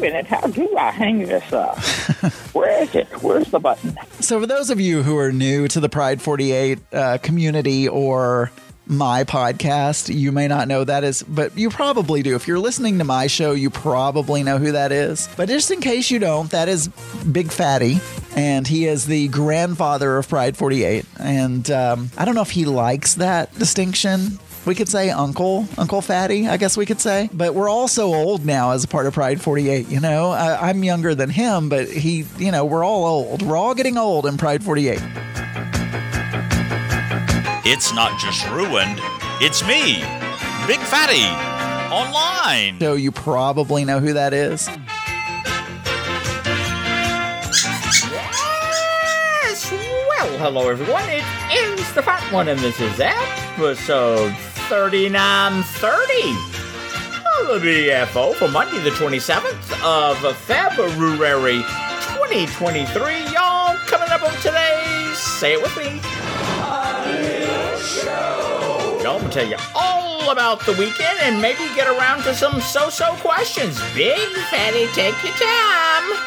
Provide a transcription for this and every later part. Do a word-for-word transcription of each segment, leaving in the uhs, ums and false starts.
minute, how do I hang this up? Where is it? Where's the button? So for those of you who are new to the Pride forty-eight uh, community or my podcast, you may not know that is, but you probably do. If you're listening to my show, you probably know who that is. But just in case you don't, that is Big Fatty. And he is the grandfather of Pride forty-eight. And um, I don't know if he likes that distinction. We could say Uncle, Uncle Fatty, I guess we could say. But we're all so old now as a part of Pride forty-eight, you know. I, I'm younger than him, but he, you know, we're all old. We're all getting old in Pride forty-eight. It's not just ruined, it's me, Big Fatty, online. So you probably know who that is. Yes! Well, hello everyone, it is the Fat One, and this is episode thirty-nine thirty. The B F O for Monday the twenty-seventh of February twenty twenty-three. Y'all, coming up on today, say it with me. Show. Y'all, I'm gonna tell you all about the weekend and maybe get around to some so-so questions. Big Fatty, take your time.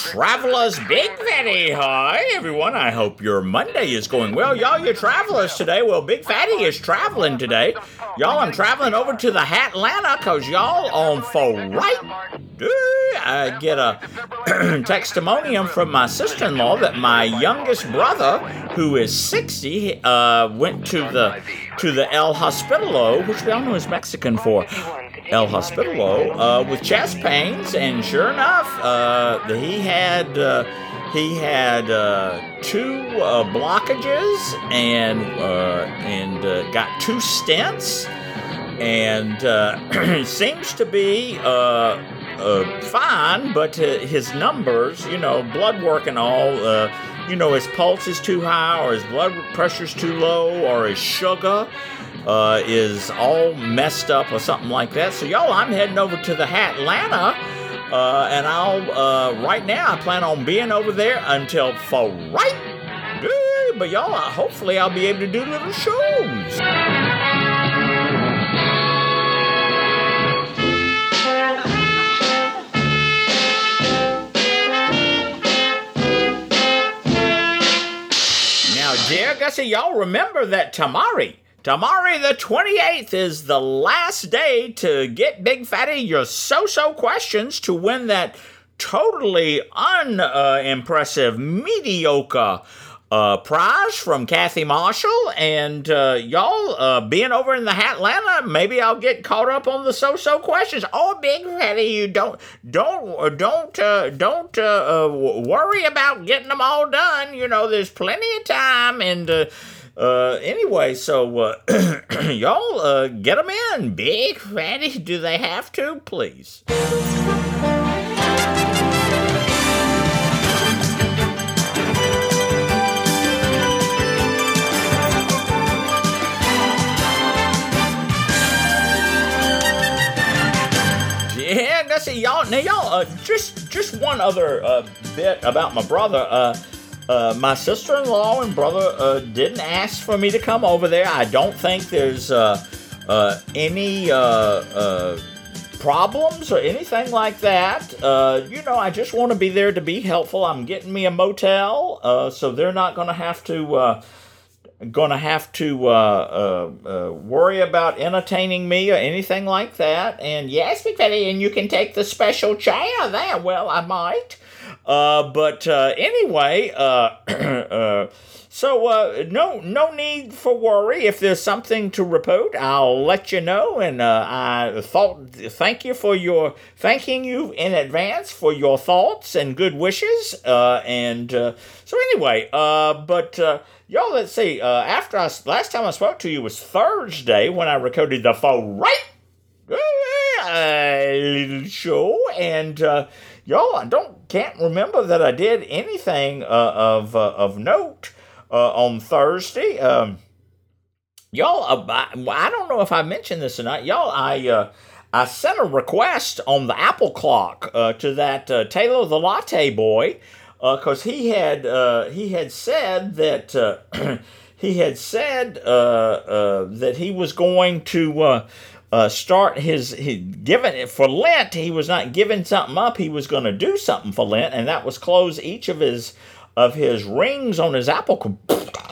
Travelers, Big Fatty. Hi, everyone. I hope your Monday is going well. Y'all, you're travelers today. Well, Big Fatty is traveling today. Y'all, I'm traveling over to the Hatlanta because y'all on for right. I get a testimonium from my sister-in-law that my youngest brother, who is sixty, uh, went to the to the El Hospitalo, which we all know is Mexican for El Hospitalo, uh, with chest pains, and sure enough, uh, he had uh, he had uh, two uh, blockages and uh, and uh, got two stents, and uh, seems to be. Uh, Uh, fine, but uh, his numbers, you know, blood work and all, uh, you know, his pulse is too high, or his blood pressure's too low, or his sugar uh, is all messed up, or something like that. So, y'all, I'm heading over to the Hatlanta, uh, and I'll, uh, right now, I plan on being over there until for right, but y'all, I, hopefully, I'll be able to do little shows. Dear Gussie, y'all remember that Tamari, Tamari the twenty-eighth is the last day to get Big Fatty your so-so questions to win that totally unimpressive, uh, mediocre uh, prize from Kathy Marshall. And uh, y'all, uh, being over in the Hatlanta, maybe I'll get caught up on the so-so questions. Oh, Big Fatty, you don't, don't, don't, uh, don't uh, uh, worry about getting them all done. You know, there's plenty of time. And uh, uh, anyway, so uh, y'all uh, get them in. Big Fatty, do they have to? Please. Yeah, that's it, y'all. Now, y'all, uh, just just one other uh, bit about my brother. Uh, uh, my sister-in-law and brother uh, didn't ask for me to come over there. I don't think there's uh, uh, any uh, uh, problems or anything like that. Uh, you know, I just want to be there to be helpful. I'm getting me a motel, uh, so they're not going to have to... Uh, Gonna have to uh, uh, uh, worry about entertaining me or anything like that. And yes, Big Fatty, and you can take the special chair there. Well, I might. Uh, but uh, anyway, uh, uh, so uh, no no need for worry. If there's something to report, I'll let you know. And uh, I thought thank you for your thanking you in advance for your thoughts and good wishes. Uh, and uh, so anyway, uh, but. Uh, Y'all, let's see, uh, after I, last time I spoke to you was Thursday when I recorded the forty-eight show, and, uh, y'all, I don't, can't remember that I did anything, uh, of, uh, of note, uh, on Thursday. um, y'all, uh, I, I don't know if I mentioned this or not, y'all, I, uh, I sent a request on the Apple Clock, uh, to that, uh, Taylor the Latte Boy, because uh, he had uh, he had said that uh, he had said uh, uh, that he was going to uh, uh, start his he given it for Lent. He was not giving something up. He was going to do something for Lent, and that was close each of his of his rings on his Apple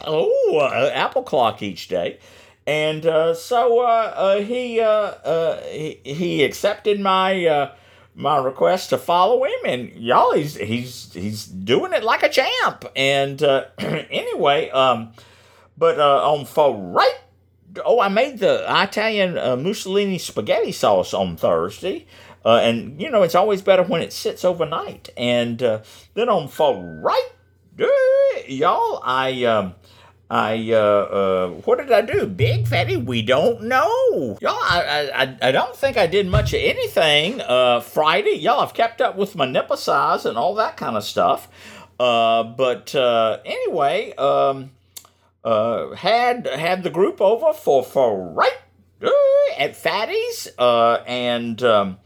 oh uh, Apple Clock each day. And uh, so uh, uh, he, uh, uh, he he accepted my. Uh, my request to follow him, and y'all, he's he's he's doing it like a champ. And uh, anyway, um, but uh, on for right, oh, I made the Italian uh, Mussolini spaghetti sauce on Thursday, uh, and you know it's always better when it sits overnight. And uh, then on for right, y'all, I. Um, I, uh, uh, what did I do? Big Fatty, we don't know. Y'all, I, I, I don't think I did much of anything, uh, Friday. Y'all, I've kept up with my nipple size and all that kind of stuff. Uh, but, uh, anyway, um, uh, had, had the group over for, for right, uh, at Fatty's, uh, and, um,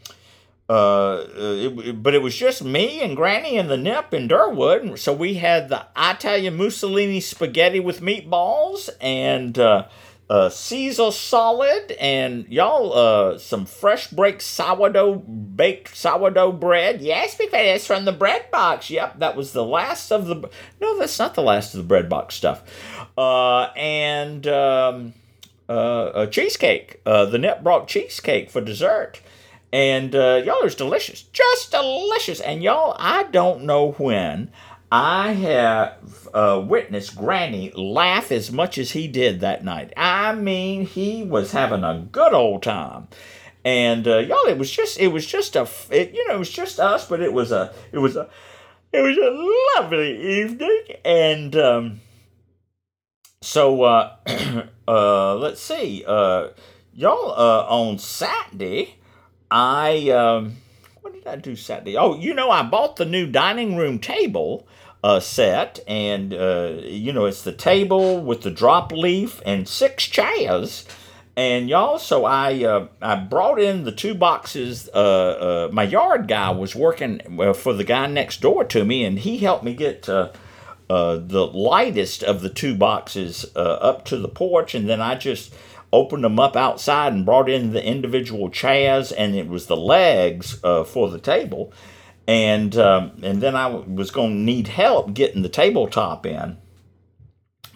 Uh, it, but it was just me and Granny and the Nip and Durwood, so we had the Italian Mussolini spaghetti with meatballs and uh, uh, Caesar salad and y'all uh, some fresh baked sourdough baked sourdough bread. Yes, that's from the bread box. Yep, that was the last of the. No, that's not the last of the bread box stuff. Uh, and um, uh, a cheesecake. Uh, the Nip brought cheesecake for dessert. And, uh, y'all, it was delicious. Just delicious. And, y'all, I don't know when I have uh, witnessed Granny laugh as much as he did that night. I mean, he was having a good old time. And, uh, y'all, it was just, it was just a, it, you know, it was just us, but it was a, it was a, it was a lovely evening. And, um, so, uh, uh, let's see, uh, y'all, uh, on Saturday, I, um, what did I do Saturday? Oh, you know, I bought the new dining room table uh, set, and, uh, you know, it's the table with the drop leaf and six chairs, and y'all, so I, uh, I brought in the two boxes. Uh, uh, my yard guy was working for the guy next door to me, and he helped me get, uh, uh, the lightest of the two boxes uh, up to the porch, and then I just opened them up outside and brought in the individual chairs, and it was the legs uh, for the table. And um, and then I w- was going to need help getting the tabletop in.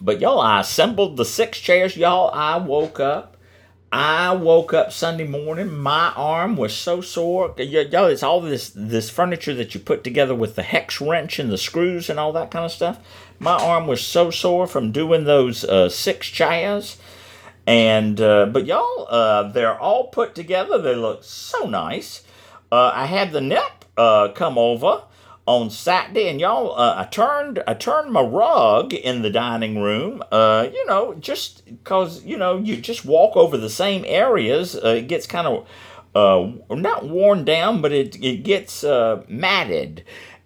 But, y'all, I assembled the six chairs. Y'all, I woke up. I woke up Sunday morning. My arm was so sore. Y- y'all, it's all this, this furniture that you put together with the hex wrench and the screws and all that kind of stuff. My arm was so sore from doing those uh, six chairs. And, uh, but y'all, uh, they're all put together. They look so nice. Uh, I had the Nip, uh, come over on Saturday, and y'all, uh, I turned, I turned my rug in the dining room, uh, you know, just cause, you know, you just walk over the same areas. Uh, it gets kind of, uh, not worn down, but it, it gets, uh, matted.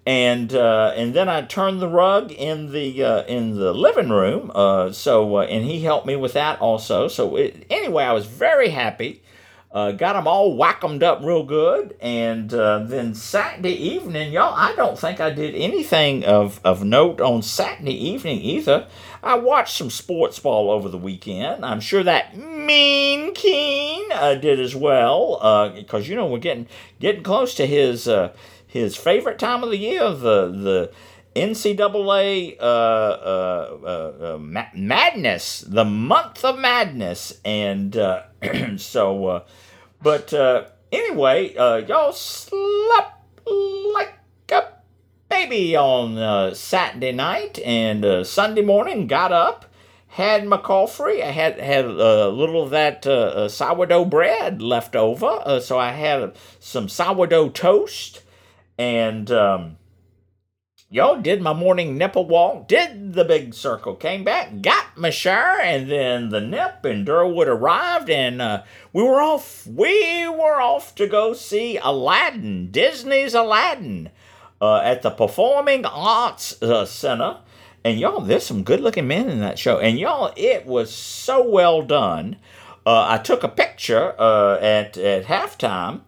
And uh, and then I turned the rug in the uh, in the living room. Uh, so uh, and he helped me with that also. So it, anyway, I was very happy. Uh, got them all whacked up real good. And uh, then Saturday evening, y'all, I don't think I did anything of, of note on Saturday evening either. I watched some sports ball over the weekend. I'm sure that mean Keen uh, did as well. Uh, because you know we're getting getting close to his. Uh, His favorite time of the year, the the N C double A uh, uh, uh, ma- madness, the month of madness, and uh, so. Uh, but uh, anyway, uh, y'all slept like a baby. maybe on uh, Saturday night and uh, Sunday morning, got up, had McCaffrey. I had had a little of that uh, sourdough bread left over, uh, so I had some sourdough toast, and um, y'all did my morning nipple walk, did the big circle, came back, got my shower, and then the nip and Durwood arrived, and uh, we were off. We were off to go see Aladdin, Disney's Aladdin, uh, at the Performing Arts uh, Center. And y'all, there's some good-looking men in that show. And y'all, it was so well done. Uh, I took a picture uh, at at halftime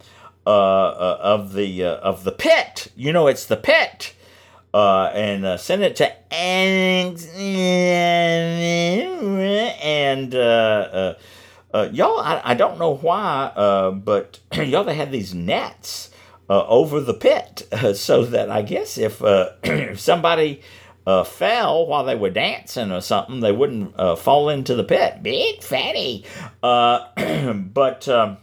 uh, uh, of the uh, of the pit. You know, it's the pit, uh, and uh, sent it to Alex. And uh, uh, uh, y'all, I, I don't know why, uh, but y'all, they had these nets uh, over the pit, uh, so that I guess if uh, if somebody Uh, fell while they were dancing or something, they wouldn't uh, fall into the pit. Big Fatty. Uh, but um,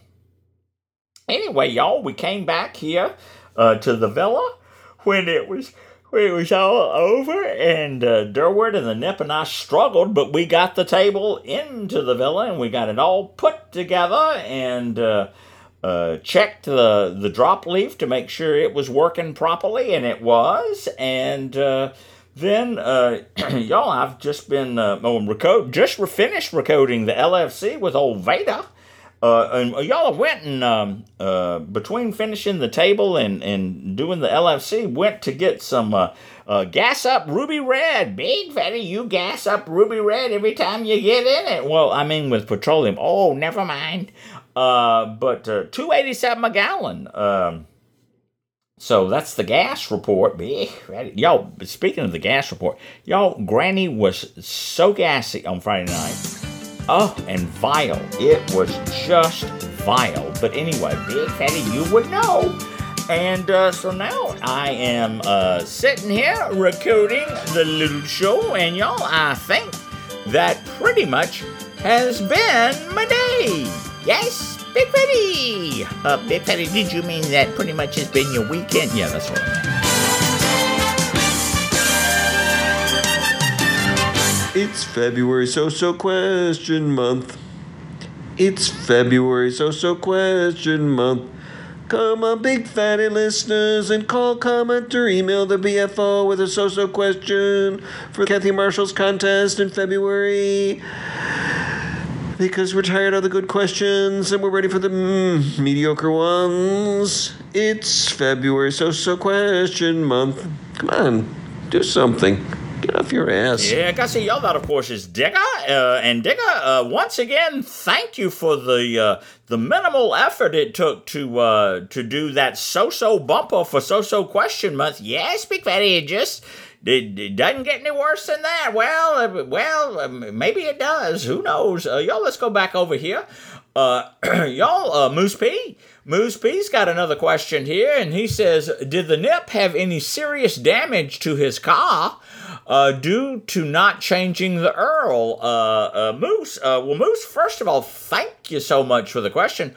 anyway, y'all, we came back here uh, to the villa when it was when it was all over, and uh, Durwood and the Nip and I struggled, but we got the table into the villa, and we got it all put together, and Uh, Uh, checked the, the drop leaf to make sure it was working properly, and it was. And uh, then, uh, y'all, I've just been uh, on record, just finished recording the L F C with old Veda. Uh, and y'all went and, um, uh, between finishing the table and, and doing the L F C, went to get some uh, uh, gas up Ruby Red. Big Fatty, you gas up Ruby Red every time you get in it. Well, I mean, with petroleum. Oh, never mind. Uh, but, uh, two eighty-seven a gallon, um, so that's the gas report. Y'all, speaking of the gas report, y'all, Granny was so gassy on Friday night. Oh, and vile. It was just vile. But anyway, Big Fatty, you would know. And, uh, so now I am, uh, sitting here recording the little show, and y'all, I think that pretty much has been my day. Yes, Big Fatty! Uh, Big Fatty, did you mean that pretty much has been your weekend? Yeah, that's what I mean. It's February So-So Question Month. It's February So-So Question Month. Come on, Big Fatty listeners, and call, comment, or email the B F O with a so-so question for Kathy Marshall's contest in February. Because we're tired of the good questions and we're ready for the mm, mediocre ones. It's February So-So Question Month. Come on, do something. Get off your ass. Yeah, I got to say, y'all, that, of course, is Digger. Uh, and Digger, uh, once again, thank you for the uh, the minimal effort it took to uh, to do that so-so bumper for So-So Question Month. Yes, Big Fatty, it just... It, it doesn't get any worse than that. Well, uh, well, uh, maybe it does. Who knows? Uh, y'all, let's go back over here. Uh, y'all, uh, Moose P. Moose P's got another question here, and he says, did the Nip have any serious damage to his car uh, due to not changing the Earl? Uh, uh, Moose, uh, well, Moose, first of all, thank you so much for the question.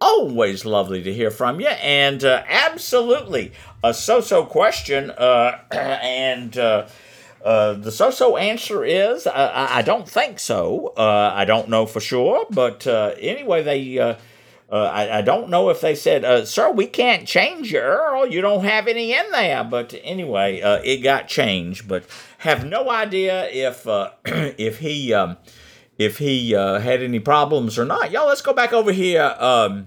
Always lovely to hear from you, and uh, absolutely a so-so question, uh, and uh, uh, the so-so answer is, uh, I don't think so, uh, I don't know for sure, but uh, anyway, they, uh, uh, I, I don't know if they said, uh, sir, we can't change your Earl, you don't have any in there, but anyway, uh, it got changed, but have no idea if, uh, if he, um, if he uh, had any problems or not. Y'all, let's go back over here um,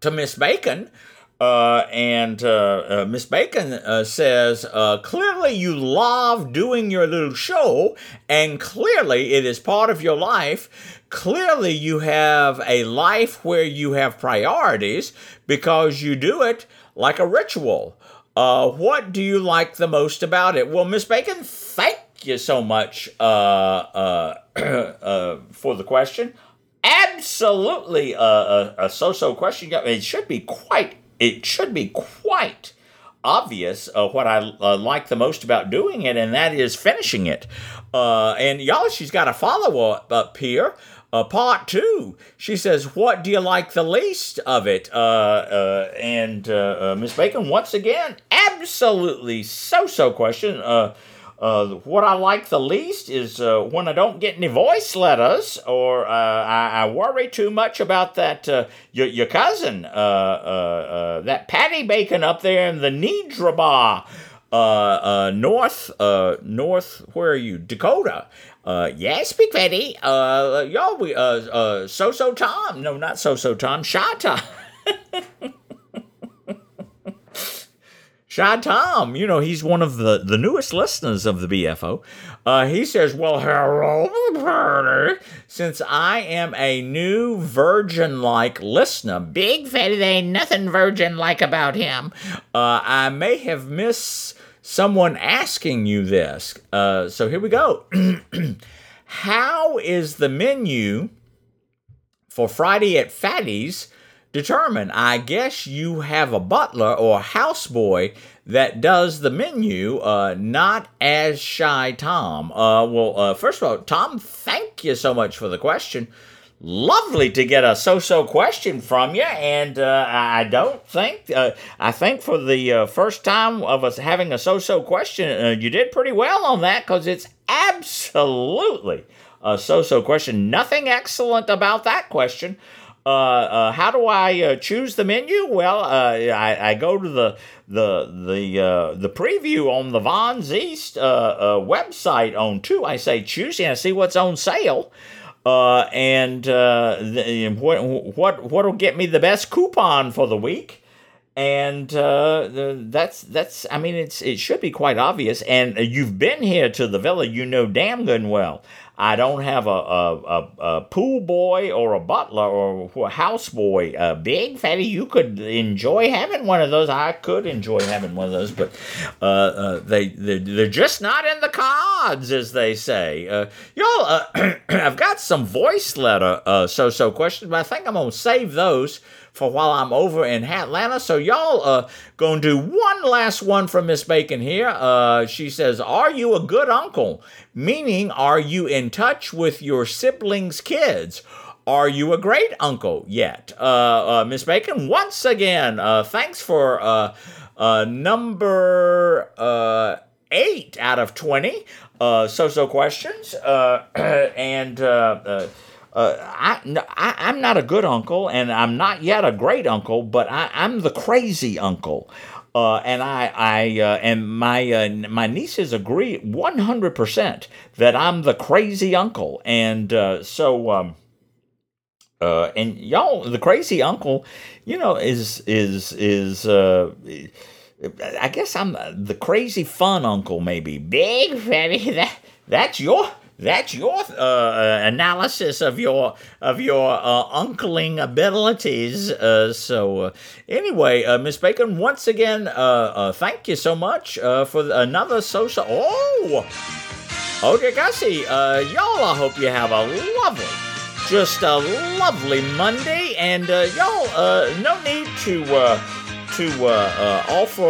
to Miss Bacon. Uh, and uh, uh, Miss Bacon uh, says, uh, clearly you love doing your little show, and clearly it is part of your life. Clearly you have a life where you have priorities because you do it like a ritual. Uh, what do you like the most about it? Well, Miss Bacon, thank you so much uh, uh, uh, for the question. Absolutely, uh, a, a so-so question. It should be quite. It should be quite obvious uh, what I uh, like the most about doing it, and that is finishing it. Uh, and y'all, she's got a follow-up up here. Uh, part two, she says, what do you like the least of it? Uh, uh, and uh, uh, Miss Bacon, once again, absolutely. absolutely so-so question. Uh, uh, what I like the least is uh, when I don't get any voice letters, or uh, I, I worry too much about that uh, your, your cousin, uh, uh, uh, that Patty Bacon up there in the Nidraba, uh, uh, north, uh, north, where are you, Dakota. Uh, yes, Big Fatty. Uh, y'all, we, uh, uh, So-So Tom. No, not So-So Tom. Shy Tom. Shy Tom, you know, he's one of the, the newest listeners of the B F O. Uh, he says, well, hello, Bernie. Since I am a new virgin-like listener, Big Fatty, there ain't nothing virgin-like about him. Uh, I may have missed someone asking you this. Uh, so here we go. How is the menu for Friday at Fatty's determined? I guess you have a butler or houseboy that does the menu, uh, not as Shy Tom. Uh, well, uh, first of all, Tom, thank you so much for the question. Lovely to get a so-so question from you, and uh, I don't think, uh, I think for the uh, first time of us having a so-so question, uh, you did pretty well on that, because it's absolutely a so-so question. Nothing excellent about that question. Uh, uh, how do I uh, choose the menu? Well, uh, I, I go to the the the uh, the preview on the Vons East uh, uh, website on two. I say choose, and I see what's on sale, uh, and uh, the, what what what'll get me the best coupon for the week, and uh, the, that's that's. I mean, it's it should be quite obvious. And you've been here to the villa, you know damn good and well. I don't have a, a, a, a pool boy or a butler or a houseboy. Uh, Big Fatty, you could enjoy having one of those. I could enjoy having one of those, but uh, uh, they, they're, they're just not in the cards, as they say. Uh, y'all, uh, I've got some voice letter uh, so-so questions, but I think I'm going to save those for while I'm over in Atlanta. So y'all uh, going to do one last one from Miss Bacon here. Uh, she says, are you a good uncle? Meaning, are you in touch with your siblings' kids? Are you a great uncle yet? Uh, uh, Miss Bacon, once again, uh, thanks for uh, uh, number uh, eight out of twenty uh, so-so questions. Uh, and... Uh, uh, Uh, I, no, I, I'm not a good uncle, and I'm not yet a great uncle, but I, I'm the crazy uncle. Uh, and I, I, uh, and my, uh, my nieces agree one hundred percent that I'm the crazy uncle. And, uh, so, um, uh, and y'all, the crazy uncle, you know, is, is, is, uh, I guess I'm the crazy fun uncle, maybe. Big Fatty, that, that's your... That's your uh, analysis of your of your uh, uncling abilities. Uh, so uh, anyway, uh, Miss Bacon, once again, uh, uh, thank you so much uh, for another social. Oh, okay, Gussie, uh, y'all. I hope you have a lovely, just a lovely Monday, and uh, y'all, uh, no need to. Uh, to uh, uh, offer uh,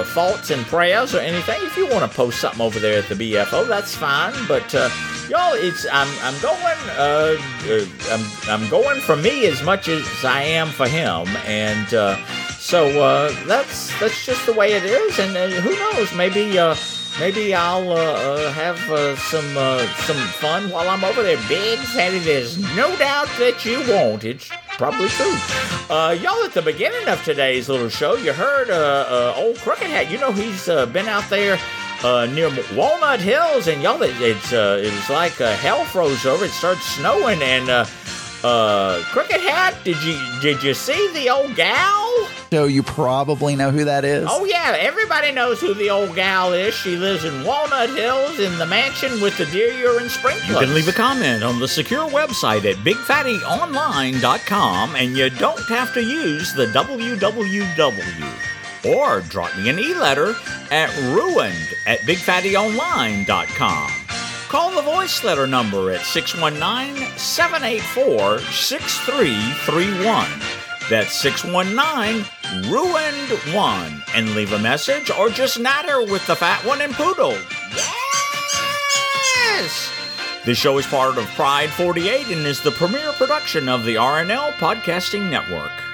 uh, thoughts and prayers or anything. If you want to post something over there at the B F O, that's fine. But uh, y'all, it's I'm I'm going uh, uh, I'm I'm going for me as much as I am for him, and uh, so uh, that's that's just the way it is. And uh, who knows? Maybe uh, maybe I'll uh, uh, have uh, some uh, some fun while I'm over there. Big Fatty, there's no doubt that you won't. It's probably true. Uh, y'all, at the beginning of today's little show, you heard uh, uh, old Crooked Hat. You know, he's uh, been out there uh, near Walnut Hills, and y'all, it, it's uh, it was like uh, hell froze over. It started snowing, and uh, uh, Crooked Hat, did you did you see the old gal? So you probably know who that is. Oh yeah, everybody knows who the old gal is. She lives in Walnut Hills in the mansion with the deer urine sprinklers. You can leave a comment on the secure website at Big Fatty Online dot com, and you don't have to use the double-u double-u double-u. Or drop me an e-letter at ruined at Big Fatty Online dot com. Call the voice letter number at six one nine, seven eight four, six three three one. That's six one nine, ruined one. And leave a message or just natter with the Fat One and Poodle. Yes! This show is part of Pride forty-eight and is the premier production of the R N L Podcasting Network.